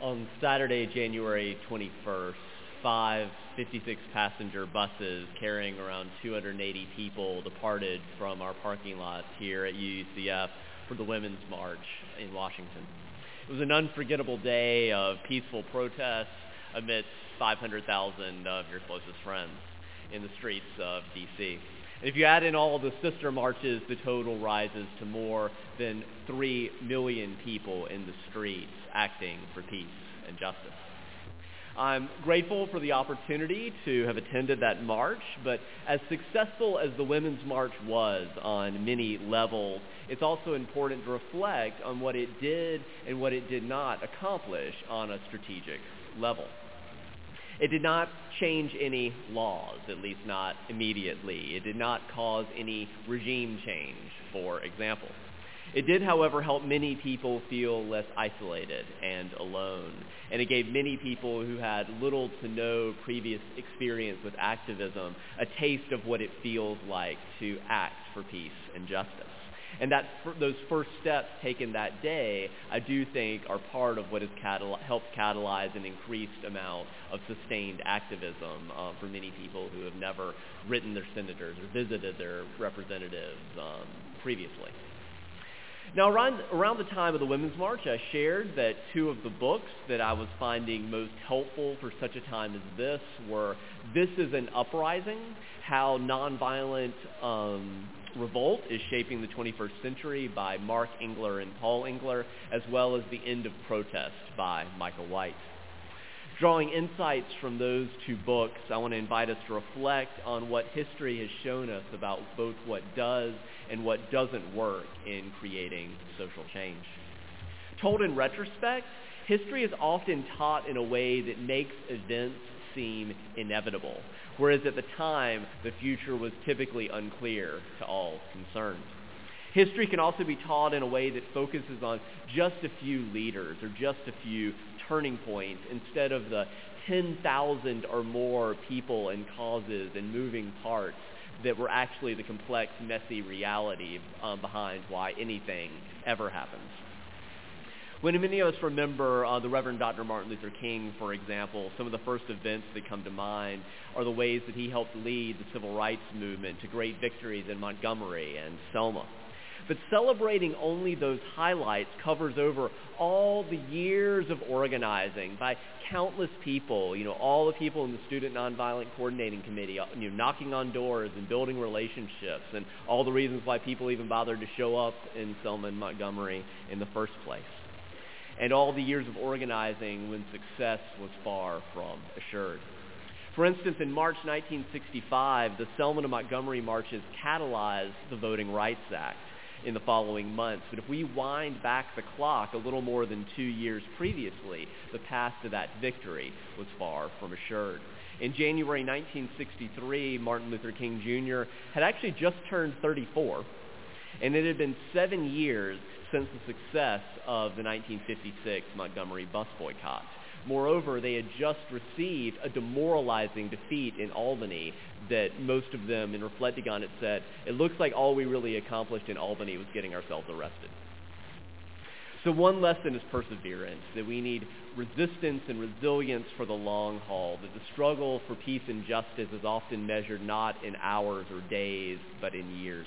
on Saturday, January 21st, 5 56-passenger buses carrying around 280 people departed from our parking lots here at UUCF for the Women's March in Washington. It was an unforgettable day of peaceful protests amidst 500,000 of your closest friends in the streets of D.C. If you add in all the sister marches, the total rises to more than 3 million people in the streets acting for peace and justice. I'm grateful for the opportunity to have attended that march, but as successful as the Women's March was on many levels, it's also important to reflect on what it did and what it did not accomplish on a strategic level. It did not change any laws, at least not immediately. It did not cause any regime change, for example. It did, however, help many people feel less isolated and alone, and it gave many people who had little to no previous experience with activism a taste of what it feels like to act for peace and justice. And that those first steps taken that day, I do think, are part of what has helped catalyze an increased amount of sustained activism for many people who have never written their senators or visited their representatives previously. Now, around the time of the Women's March, I shared that two of the books that I was finding most helpful for such a time as this were This is an Uprising, How Nonviolent Revolt is Shaping the 21st Century by Mark Engler and Paul Engler, as well as The End of Protest by Michael White. Drawing insights from those two books, I want to invite us to reflect on what history has shown us about both what does and what doesn't work in creating social change. Told in retrospect, history is often taught in a way that makes events seem inevitable, whereas at the time, the future was typically unclear to all concerned. History can also be taught in a way that focuses on just a few leaders or just a few turning points instead of the 10,000 or more people and causes and moving parts that were actually the complex, messy reality behind why anything ever happens. When many of us remember the Reverend Dr. Martin Luther King, for example, some of the first events that come to mind are the ways that he helped lead the civil rights movement to great victories in Montgomery and Selma. But celebrating only those highlights covers over all the years of organizing by countless people, all the people in the Student Nonviolent Coordinating Committee, knocking on doors and building relationships, and all the reasons why people even bothered to show up in Selma and Montgomery in the first place. And all the years of organizing when success was far from assured. For instance, in March 1965, the Selma to Montgomery marches catalyzed the Voting Rights Act in the following months. But if we wind back the clock a little more than 2 years previously, the path to that victory was far from assured. In January 1963, Martin Luther King Jr. had actually just turned 34, and it had been 7 years since the success of the 1956 Montgomery bus boycott. Moreover, they had just received a demoralizing defeat in Albany that most of them, in reflecting on it, said, it looks like all we really accomplished in Albany was getting ourselves arrested. So one lesson is perseverance, that we need resistance and resilience for the long haul, that the struggle for peace and justice is often measured not in hours or days, but in years.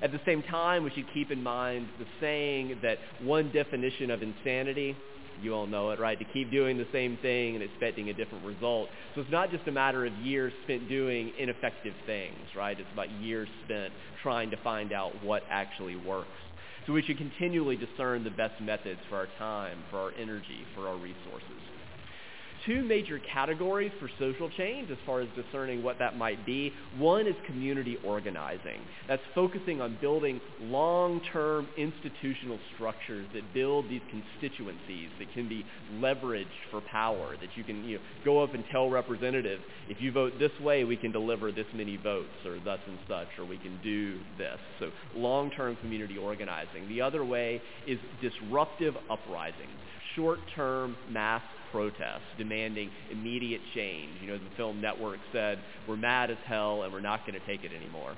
At the same time, we should keep in mind the saying that one definition of insanity, you all know it, right? To keep doing the same thing and expecting a different result. So it's not just a matter of years spent doing ineffective things, right? It's about years spent trying to find out what actually works. So we should continually discern the best methods for our time, for our energy, for our resources. Two major categories for social change as far as discerning what that might be. One is community organizing. That's focusing on building long-term institutional structures that build these constituencies that can be leveraged for power, that you can go up and tell representatives, if you vote this way, we can deliver this many votes, or thus and such, or we can do this. So long-term community organizing. The other way is disruptive uprising, short-term mass protests demanding immediate change. As the film Network said, we're mad as hell and we're not going to take it anymore.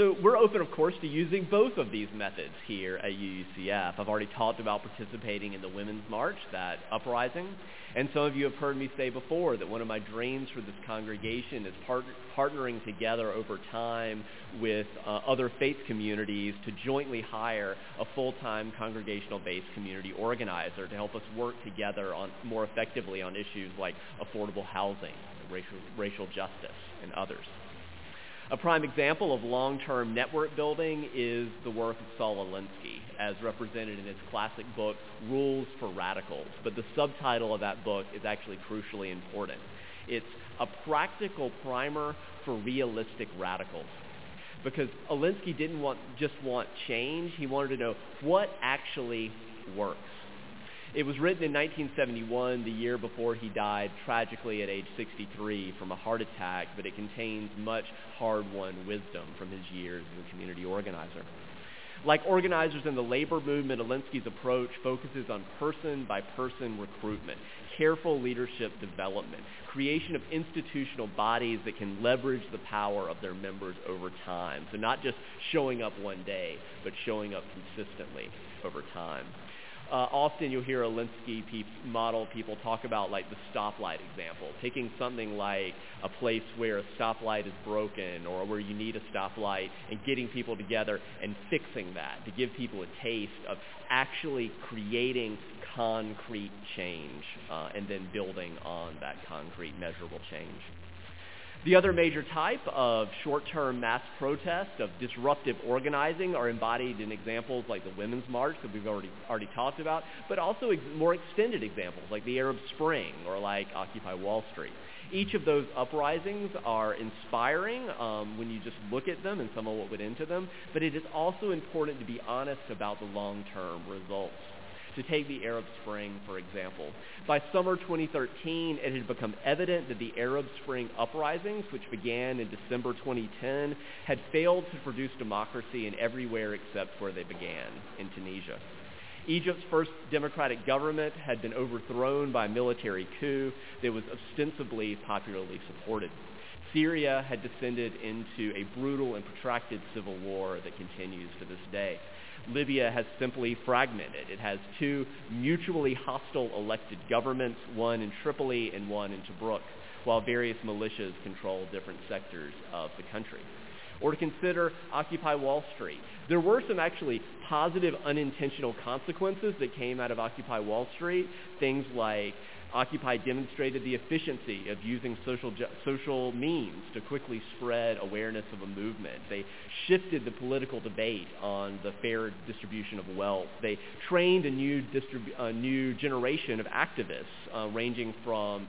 So we're open, of course, to using both of these methods here at UUCF. I've already talked about participating in the Women's March, that uprising. And some of you have heard me say before that one of my dreams for this congregation is partnering together over time with other faith communities to jointly hire a full-time congregational-based community organizer to help us work together on more effectively on issues like affordable housing, racial justice, and others. A prime example of long-term network building is the work of Saul Alinsky, as represented in his classic book, Rules for Radicals. But the subtitle of that book is actually crucially important. It's a practical primer for realistic radicals. Because Alinsky didn't just want change, he wanted to know what actually works. It was written in 1971, the year before he died tragically at age 63 from a heart attack, but it contains much hard-won wisdom from his years as a community organizer. Like organizers in the labor movement, Alinsky's approach focuses on person-by-person recruitment, careful leadership development, creation of institutional bodies that can leverage the power of their members over time. So not just showing up one day, but showing up consistently over time. Often you'll hear Alinsky model people talk about like the stoplight example, taking something like a place where a stoplight is broken or where you need a stoplight and getting people together and fixing that to give people a taste of actually creating concrete change and then building on that concrete measurable change. The other major type of short-term mass protest, of disruptive organizing, are embodied in examples like the Women's March that we've already talked about, but also more extended examples like the Arab Spring or like Occupy Wall Street. Each of those uprisings are inspiring when you just look at them and some of what went into them, but it is also important to be honest about the long-term results. To take the Arab Spring, for example. By summer 2013, it had become evident that the Arab Spring uprisings, which began in December 2010, had failed to produce democracy in everywhere except where they began, in Tunisia. Egypt's first democratic government had been overthrown by a military coup that was ostensibly popularly supported. Syria had descended into a brutal and protracted civil war that continues to this day. Libya has simply fragmented. It has two mutually hostile elected governments, one in Tripoli and one in Tobruk, while various militias control different sectors of the country. Or to consider Occupy Wall Street. There were some actually positive unintentional consequences that came out of Occupy Wall Street. Things like Occupy demonstrated the efficiency of using social means to quickly spread awareness of a movement. They shifted the political debate on the fair distribution of wealth. They trained a new generation of activists, ranging from,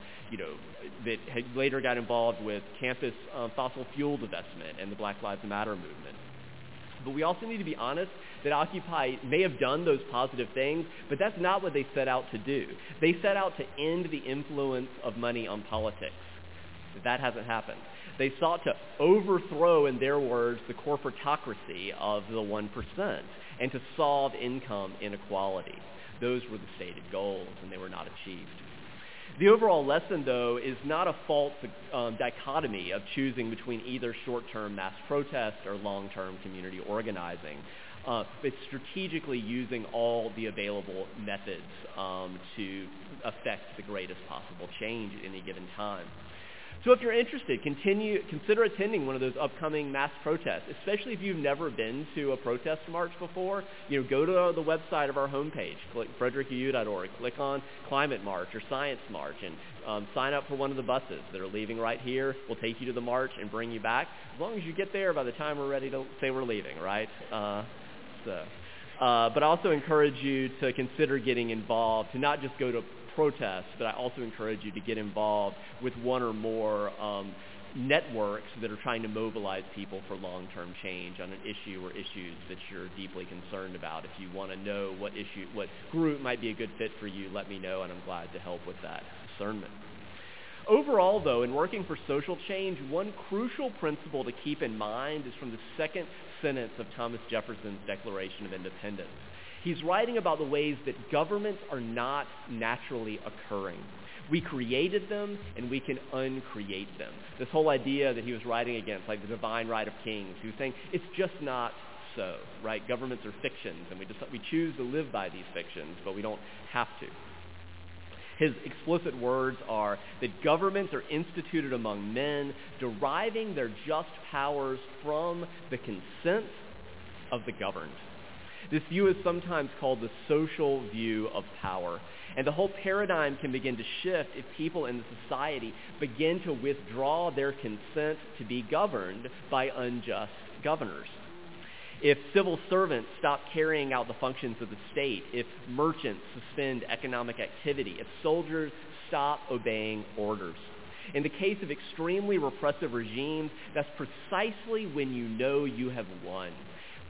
that had later got involved with campus fossil fuel divestment and the Black Lives Matter movement. But we also need to be honest that Occupy may have done those positive things, but that's not what they set out to do. They set out to end the influence of money on politics. That hasn't happened. They sought to overthrow, in their words, the corporatocracy of the 1% and to solve income inequality. Those were the stated goals, and they were not achieved. The overall lesson, though, is not a false dichotomy of choosing between either short-term mass protest or long-term community organizing. It's strategically using all the available methods to affect the greatest possible change at any given time. So if you're interested, consider attending one of those upcoming mass protests, especially if you've never been to a protest march before. Go to the website of our homepage, click FrederickU.org, click on Climate March or Science March, and sign up for one of the buses that are leaving right here. We'll take you to the march and bring you back, as long as you get there by the time we're ready to say we're leaving, right? But I also encourage you to consider getting involved, to not just go to protests, but I also encourage you to get involved with one or more networks that are trying to mobilize people for long-term change on an issue or issues that you're deeply concerned about. If you want to know what group might be a good fit for you, let me know, and I'm glad to help with that discernment. Overall, though, in working for social change, one crucial principle to keep in mind is from the second sentence of Thomas Jefferson's Declaration of Independence. He's writing about the ways that governments are not naturally occurring. We created them, and we can uncreate them. This whole idea that he was writing against, like the divine right of kings, he was saying it's just not so, right? Governments are fictions, and we choose to live by these fictions, but we don't have to. His explicit words are that governments are instituted among men, deriving their just powers from the consent of the governed. This view is sometimes called the social view of power. And the whole paradigm can begin to shift if people in the society begin to withdraw their consent to be governed by unjust governors. If civil servants stop carrying out the functions of the state, if merchants suspend economic activity, if soldiers stop obeying orders. In the case of extremely repressive regimes, that's precisely when you know you have won.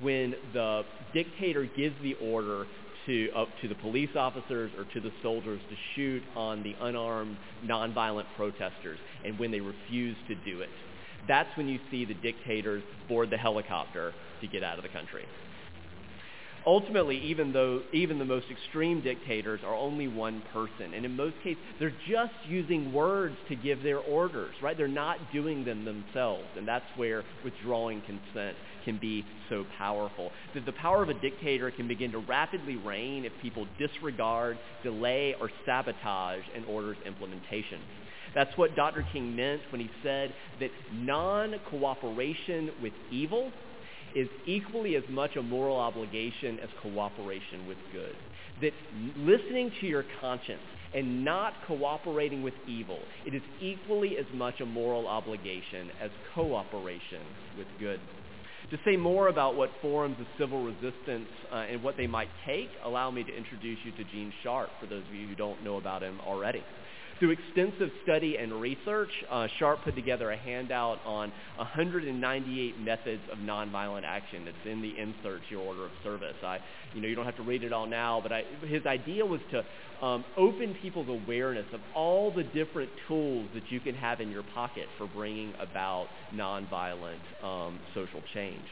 When the dictator gives the order to the police officers or to the soldiers to shoot on the unarmed, nonviolent protesters, and when they refuse to do it. That's when you see the dictators board the helicopter to get out of the country. Ultimately, even the most extreme dictators are only one person, and in most cases, they're just using words to give their orders, right? They're not doing them themselves, and that's where withdrawing consent can be so powerful. That the power of a dictator can begin to rapidly reign if people disregard, delay, or sabotage an order's implementation. That's what Dr. King meant when he said that non-cooperation with evil is equally as much a moral obligation as cooperation with good. That listening to your conscience and not cooperating with evil, it is equally as much a moral obligation as cooperation with good. To say more about what forms of civil resistance and what they might take, allow me to introduce you to Gene Sharp, for those of you who don't know about him already. Through extensive study and research, Sharp put together a handout on 198 methods of nonviolent action that's in the insert to your order of service. You don't have to read it all now, but his idea was to open people's awareness of all the different tools that you can have in your pocket for bringing about nonviolent social change.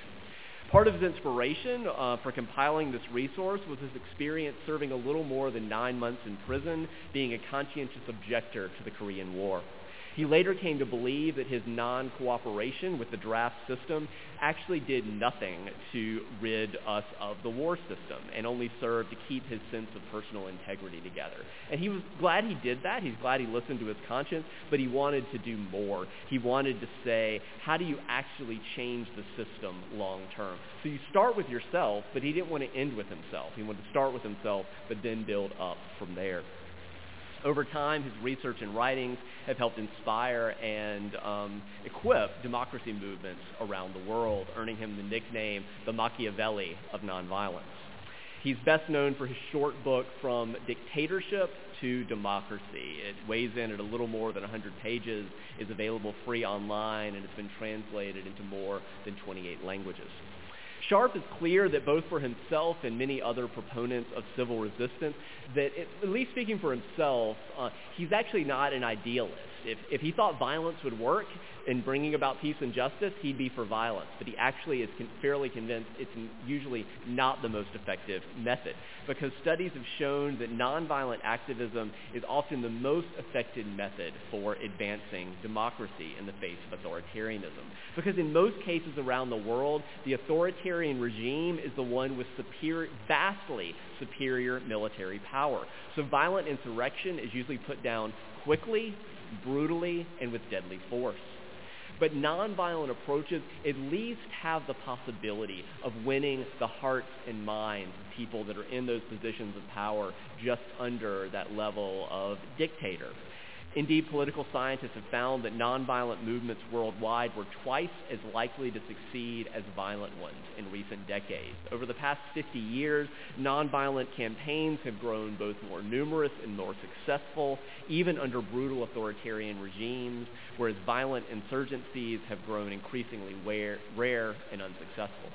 Part of his inspiration for compiling this resource was his experience serving a little more than 9 months in prison, being a conscientious objector to the Korean War. He later came to believe that his non-cooperation with the draft system actually did nothing to rid us of the war system and only served to keep his sense of personal integrity together. And he was glad he did that. He's glad he listened to his conscience, but he wanted to do more. He wanted to say, how do you actually change the system long term? So you start with yourself, but he didn't want to end with himself. He wanted to start with himself, but then build up from there. Over time, his research and writings have helped inspire and equip democracy movements around the world, earning him the nickname, the Machiavelli of nonviolence. He's best known for his short book, From Dictatorship to Democracy. It weighs in at a little more than 100 pages, is available free online, and it's been translated into more than 28 languages. Sharp is clear that both for himself and many other proponents of civil resistance, that at least speaking for himself, he's actually not an idealist. If he thought violence would work in bringing about peace and justice, he'd be for violence. But he actually is fairly convinced it's usually not the most effective method, because studies have shown that nonviolent activism is often the most effective method for advancing democracy in the face of authoritarianism. Because in most cases around the world, the authoritarian regime is the one with vastly superior military power. So violent insurrection is usually put down quickly, brutally, and with deadly force. But nonviolent approaches at least have the possibility of winning the hearts and minds of people that are in those positions of power just under that level of dictator. Indeed, political scientists have found that nonviolent movements worldwide were twice as likely to succeed as violent ones in recent decades. Over the past 50 years, nonviolent campaigns have grown both more numerous and more successful, even under brutal authoritarian regimes, whereas violent insurgencies have grown increasingly rare and unsuccessful.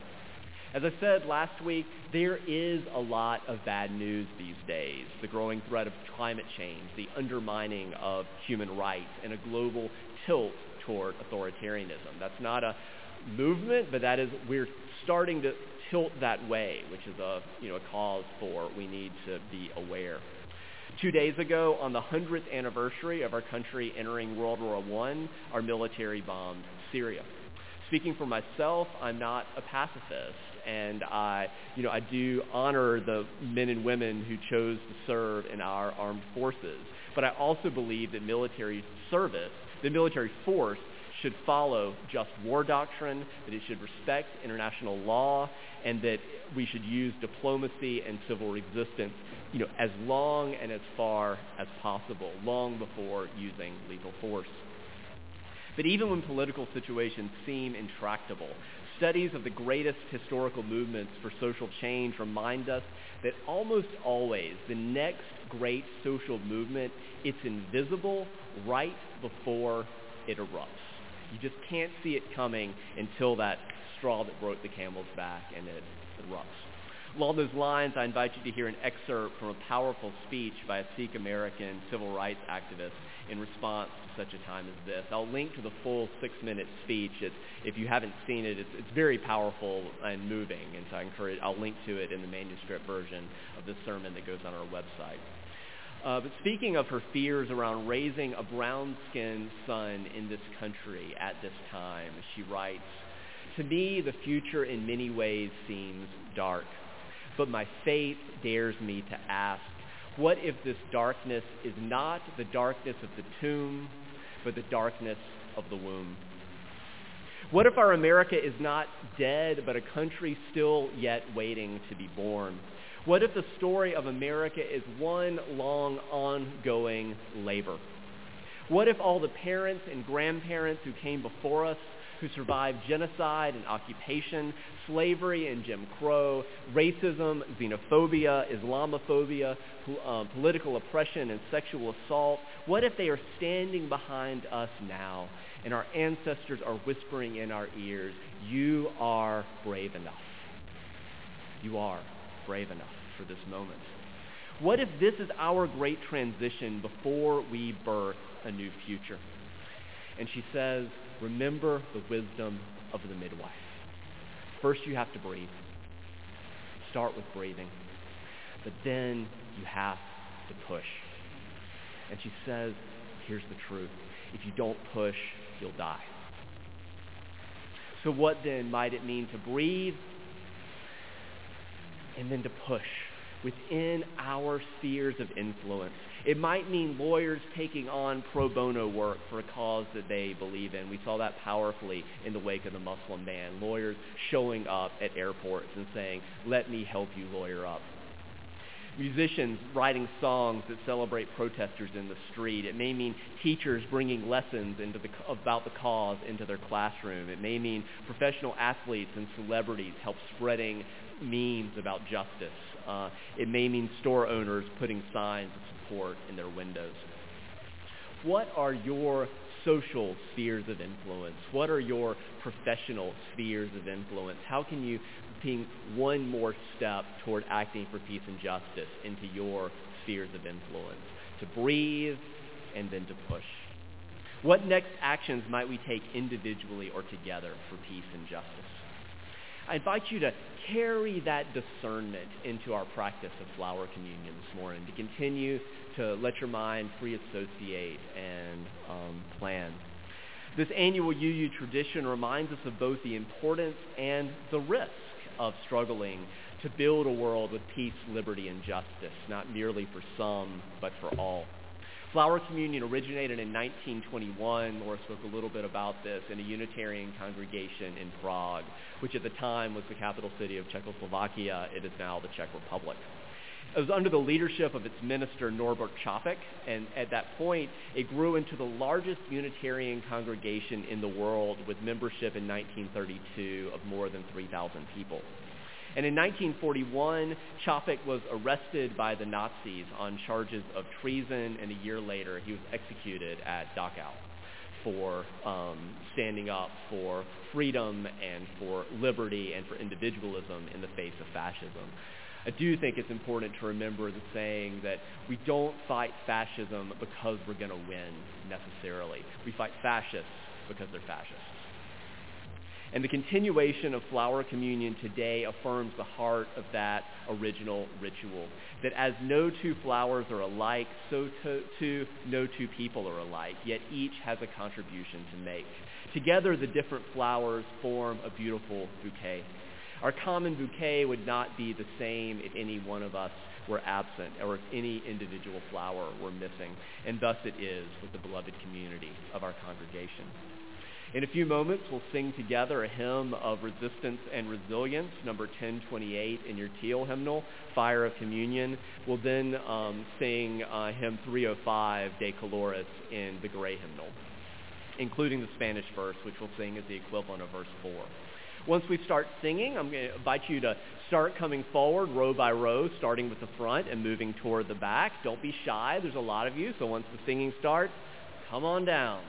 As I said last week, there is a lot of bad news these days. The growing threat of climate change, the undermining of human rights, and a global tilt toward authoritarianism. That's not a movement, but we're starting to tilt that way, which is a cause for we need to be aware. 2 days ago, on the 100th anniversary of our country entering World War I, our military bombed Syria. Speaking for myself, I'm not a pacifist, and I do honor the men and women who chose to serve in our armed forces. But I also believe that military service, that military force, should follow just war doctrine, that it should respect international law, and that we should use diplomacy and civil resistance, as long and as far as possible, long before using lethal force. But even when political situations seem intractable, studies of the greatest historical movements for social change remind us that almost always the next great social movement, it's invisible right before it erupts. You just can't see it coming until that straw that broke the camel's back and it erupts. Along those lines, I invite you to hear an excerpt from a powerful speech by a Sikh American civil rights activist in response to such a time as this. I'll link to the full 6-minute speech. If you haven't seen it, it's very powerful and moving, and so I'll link to it in the manuscript version of this sermon that goes on our website. But speaking of her fears around raising a brown-skinned son in this country at this time, she writes, "To me, the future in many ways seems dark. But my faith dares me to ask, what if this darkness is not the darkness of the tomb, but the darkness of the womb? What if our America is not dead, but a country still yet waiting to be born? What if the story of America is one long, ongoing labor? What if all the parents and grandparents who came before us, who survived genocide and occupation, slavery and Jim Crow, racism, xenophobia, Islamophobia, political oppression and sexual assault, what if they are standing behind us now and our ancestors are whispering in our ears, you are brave enough. You are brave enough for this moment. What if this is our great transition before we birth a new future?" And she says, "Remember the wisdom of the midwife. First you have to breathe. Start with breathing. But then you have to push." And she says, "Here's the truth. If you don't push, you'll die." So what then might it mean to breathe and then to push within our spheres of influence? It might mean lawyers taking on pro bono work for a cause that they believe in. We saw that powerfully in the wake of the Muslim ban. Lawyers showing up at airports and saying, "Let me help you lawyer up." Musicians writing songs that celebrate protesters in the street. It may mean teachers bringing lessons about the cause into their classroom. It may mean professional athletes and celebrities help spreading memes about justice. It may mean store owners putting signs of support in their windows. What are your social spheres of influence? What are your professional spheres of influence? How can you ping one more step toward acting for peace and justice into your spheres of influence? To breathe and then to push. What next actions might we take individually or together for peace and justice? I invite you to carry that discernment into our practice of Flower Communion this morning, to continue to let your mind free associate and plan. This annual UU tradition reminds us of both the importance and the risk of struggling to build a world with peace, liberty, and justice, not merely for some, but for all. Flower Communion originated in 1921, Laura spoke a little bit about this, in a Unitarian congregation in Prague, which at the time was the capital city of Czechoslovakia. It is now the Czech Republic. It was under the leadership of its minister, Norbert Czapik, and at that point, it grew into the largest Unitarian congregation in the world, with membership in 1932 of more than 3,000 people. And in 1941, Czapik was arrested by the Nazis on charges of treason, and a year later, he was executed at Dachau for standing up for freedom and for liberty and for individualism in the face of fascism. I do think it's important to remember the saying that we don't fight fascism because we're going to win, necessarily. We fight fascists because they're fascists. And the continuation of Flower Communion today affirms the heart of that original ritual, that as no two flowers are alike, so too no two people are alike, yet each has a contribution to make. Together, the different flowers form a beautiful bouquet. Our common bouquet would not be the same if any one of us were absent or if any individual flower were missing, and thus it is with the beloved community of our congregation. In a few moments, we'll sing together a hymn of resistance and resilience, number 1028 in your teal hymnal, Fire of Communion. We'll then sing hymn 305, De Caloris, in the gray hymnal, including the Spanish verse, which we'll sing as the equivalent of verse 4. Once we start singing, I'm going to invite you to start coming forward row by row, starting with the front and moving toward the back. Don't be shy. There's a lot of you, so once the singing starts, come on down.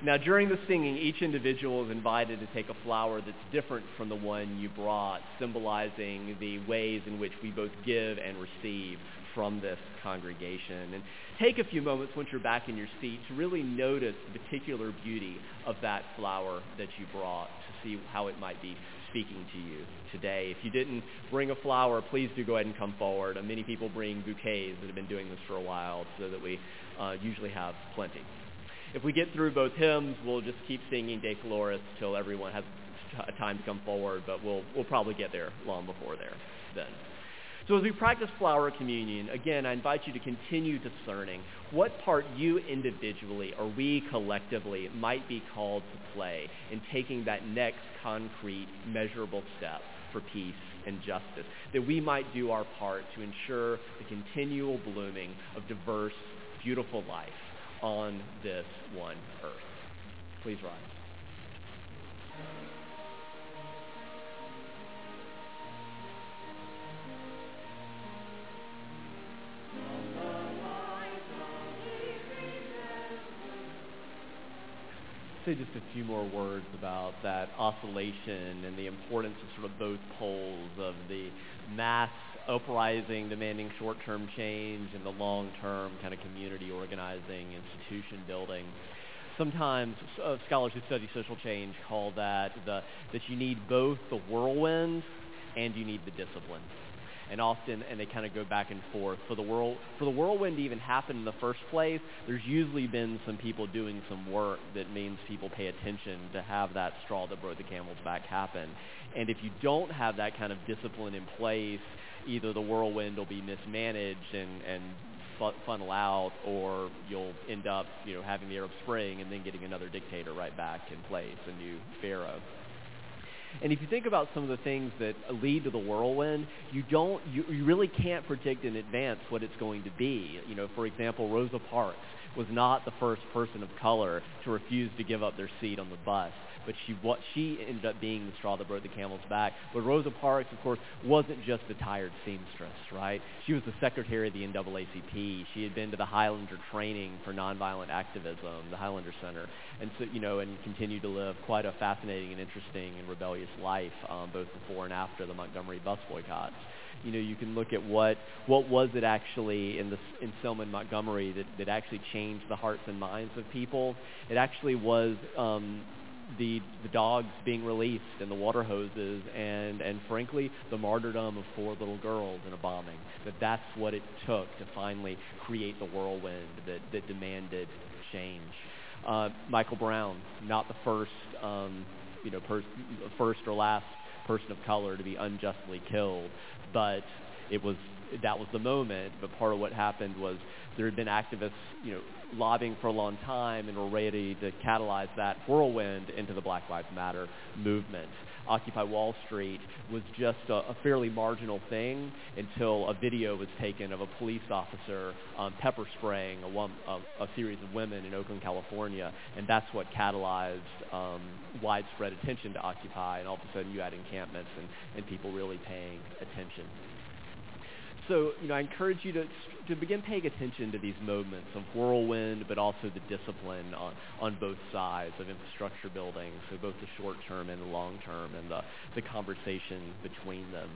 Now, during the singing, each individual is invited to take a flower that's different from the one you brought, symbolizing the ways in which we both give and receive from this congregation. And take a few moments once you're back in your seat to really notice the particular beauty of that flower that you brought, to see how it might be speaking to you today. If you didn't bring a flower, please do go ahead and come forward. Many people bring bouquets that have been doing this for a while, so that we usually have plenty. If we get through both hymns, we'll just keep singing De Caloris till everyone has time to come forward, but we'll probably get there long before there then. So as we practice Flower Communion, again, I invite you to continue discerning what part you individually or we collectively might be called to play in taking that next concrete, measurable step for peace and justice, that we might do our part to ensure the continual blooming of diverse, beautiful life on this one earth. Please rise. Say just a few more words about that oscillation and the importance of sort of both poles of the mass uprising demanding short-term change and the long-term kind of community organizing, institution building. Sometimes scholars who study social change call that you need both the whirlwind and you need the discipline. And often, and they kind of go back and forth. For the whirlwind to even happen in the first place, there's usually been some people doing some work that means people pay attention to have that straw that broke the camel's back happen. And if you don't have that kind of discipline in place, either the whirlwind will be mismanaged and funnel out, or you'll end up having the Arab Spring and then getting another dictator right back in place, a new pharaoh. And if you think about some of the things that lead to the whirlwind, you really can't predict in advance what it's going to be. For example, Rosa Parks was not the first person of color to refuse to give up their seat on the bus, but she ended up being the straw that broke the camel's back. But Rosa Parks, of course, wasn't just a tired seamstress, right? She was the secretary of the NAACP. She had been to the Highlander training for nonviolent activism, the Highlander Center, and so and continued to live quite a fascinating and interesting and rebellious life, both before and after the Montgomery bus boycotts. You can look at what was it actually in Selma and Montgomery that actually changed the hearts and minds of people. It actually was the dogs being released and the water hoses and frankly the martyrdom of 4 little girls in a bombing. That's what it took to finally create the whirlwind that demanded change. Michael Brown, not the first first or last person of color to be unjustly killed, but that was the moment. But part of what happened was there had been activists lobbying for a long time and were ready to catalyze that whirlwind into the Black Lives Matter movement. Occupy Wall Street was just a fairly marginal thing until a video was taken of a police officer pepper spraying a series of women in Oakland, California, and that's what catalyzed widespread attention to Occupy, and all of a sudden you had encampments and people really paying attention. So, I encourage you to begin paying attention to these moments of whirlwind, but also the discipline on both sides of infrastructure building, so both the short term and the long term, and the conversation between them.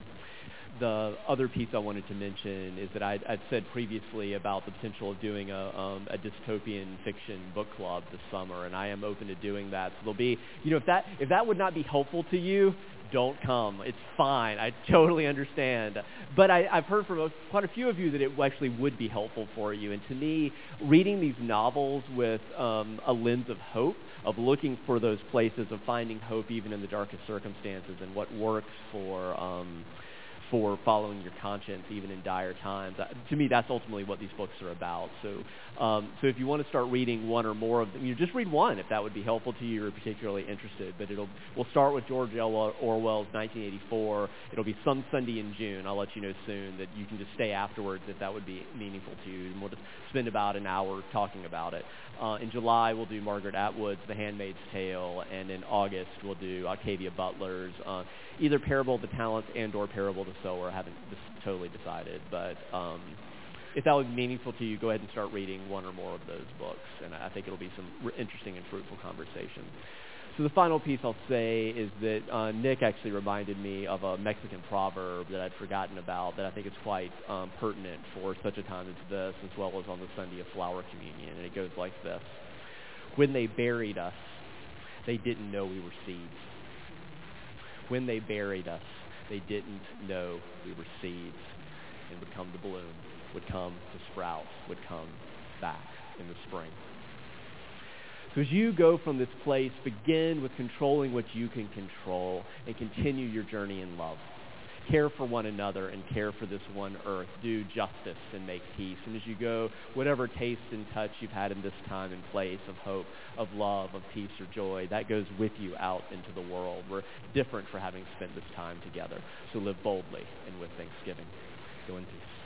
The other piece I wanted to mention is that I'd said previously about the potential of doing a dystopian fiction book club this summer, and I am open to doing that. So there'll be, if that would not be helpful to you, don't come. It's fine. I totally understand. But I've heard from quite a few of you that it actually would be helpful for you. And to me, reading these novels with a lens of hope, of looking for those places, of finding hope even in the darkest circumstances, and what works for following your conscience even in dire times. To me, that's ultimately what these books are about. So if you want to start reading one or more of them, just read one if that would be helpful to you or particularly interested. But we'll start with George L. Orwell's 1984. It'll be some Sunday in June. I'll let you know soon that you can just stay afterwards if that would be meaningful to you. And we'll just spend about an hour talking about it. In July, we'll do Margaret Atwood's The Handmaid's Tale. And in August, we'll do Octavia Butler's either Parable of the Talents and or Parable of the Sower. I haven't totally decided, but if that was meaningful to you, go ahead and start reading one or more of those books, and I think it'll be some interesting and fruitful conversation. So the final piece I'll say is that Nick actually reminded me of a Mexican proverb that I'd forgotten about that I think is quite pertinent for such a time as this, as well as on the Sunday of Flower Communion, and it goes like this. When they buried us, they didn't know we were seeds. When they buried us, they didn't know we were seeds and would come to bloom, would come to sprout, would come back in the spring. So as you go from this place, begin with controlling what you can control and continue your journey in love. Care for one another and care for this one earth. Do justice and make peace. And as you go, whatever taste and touch you've had in this time and place of hope, of love, of peace or joy, that goes with you out into the world. We're different for having spent this time together. So live boldly and with thanksgiving. Go in peace.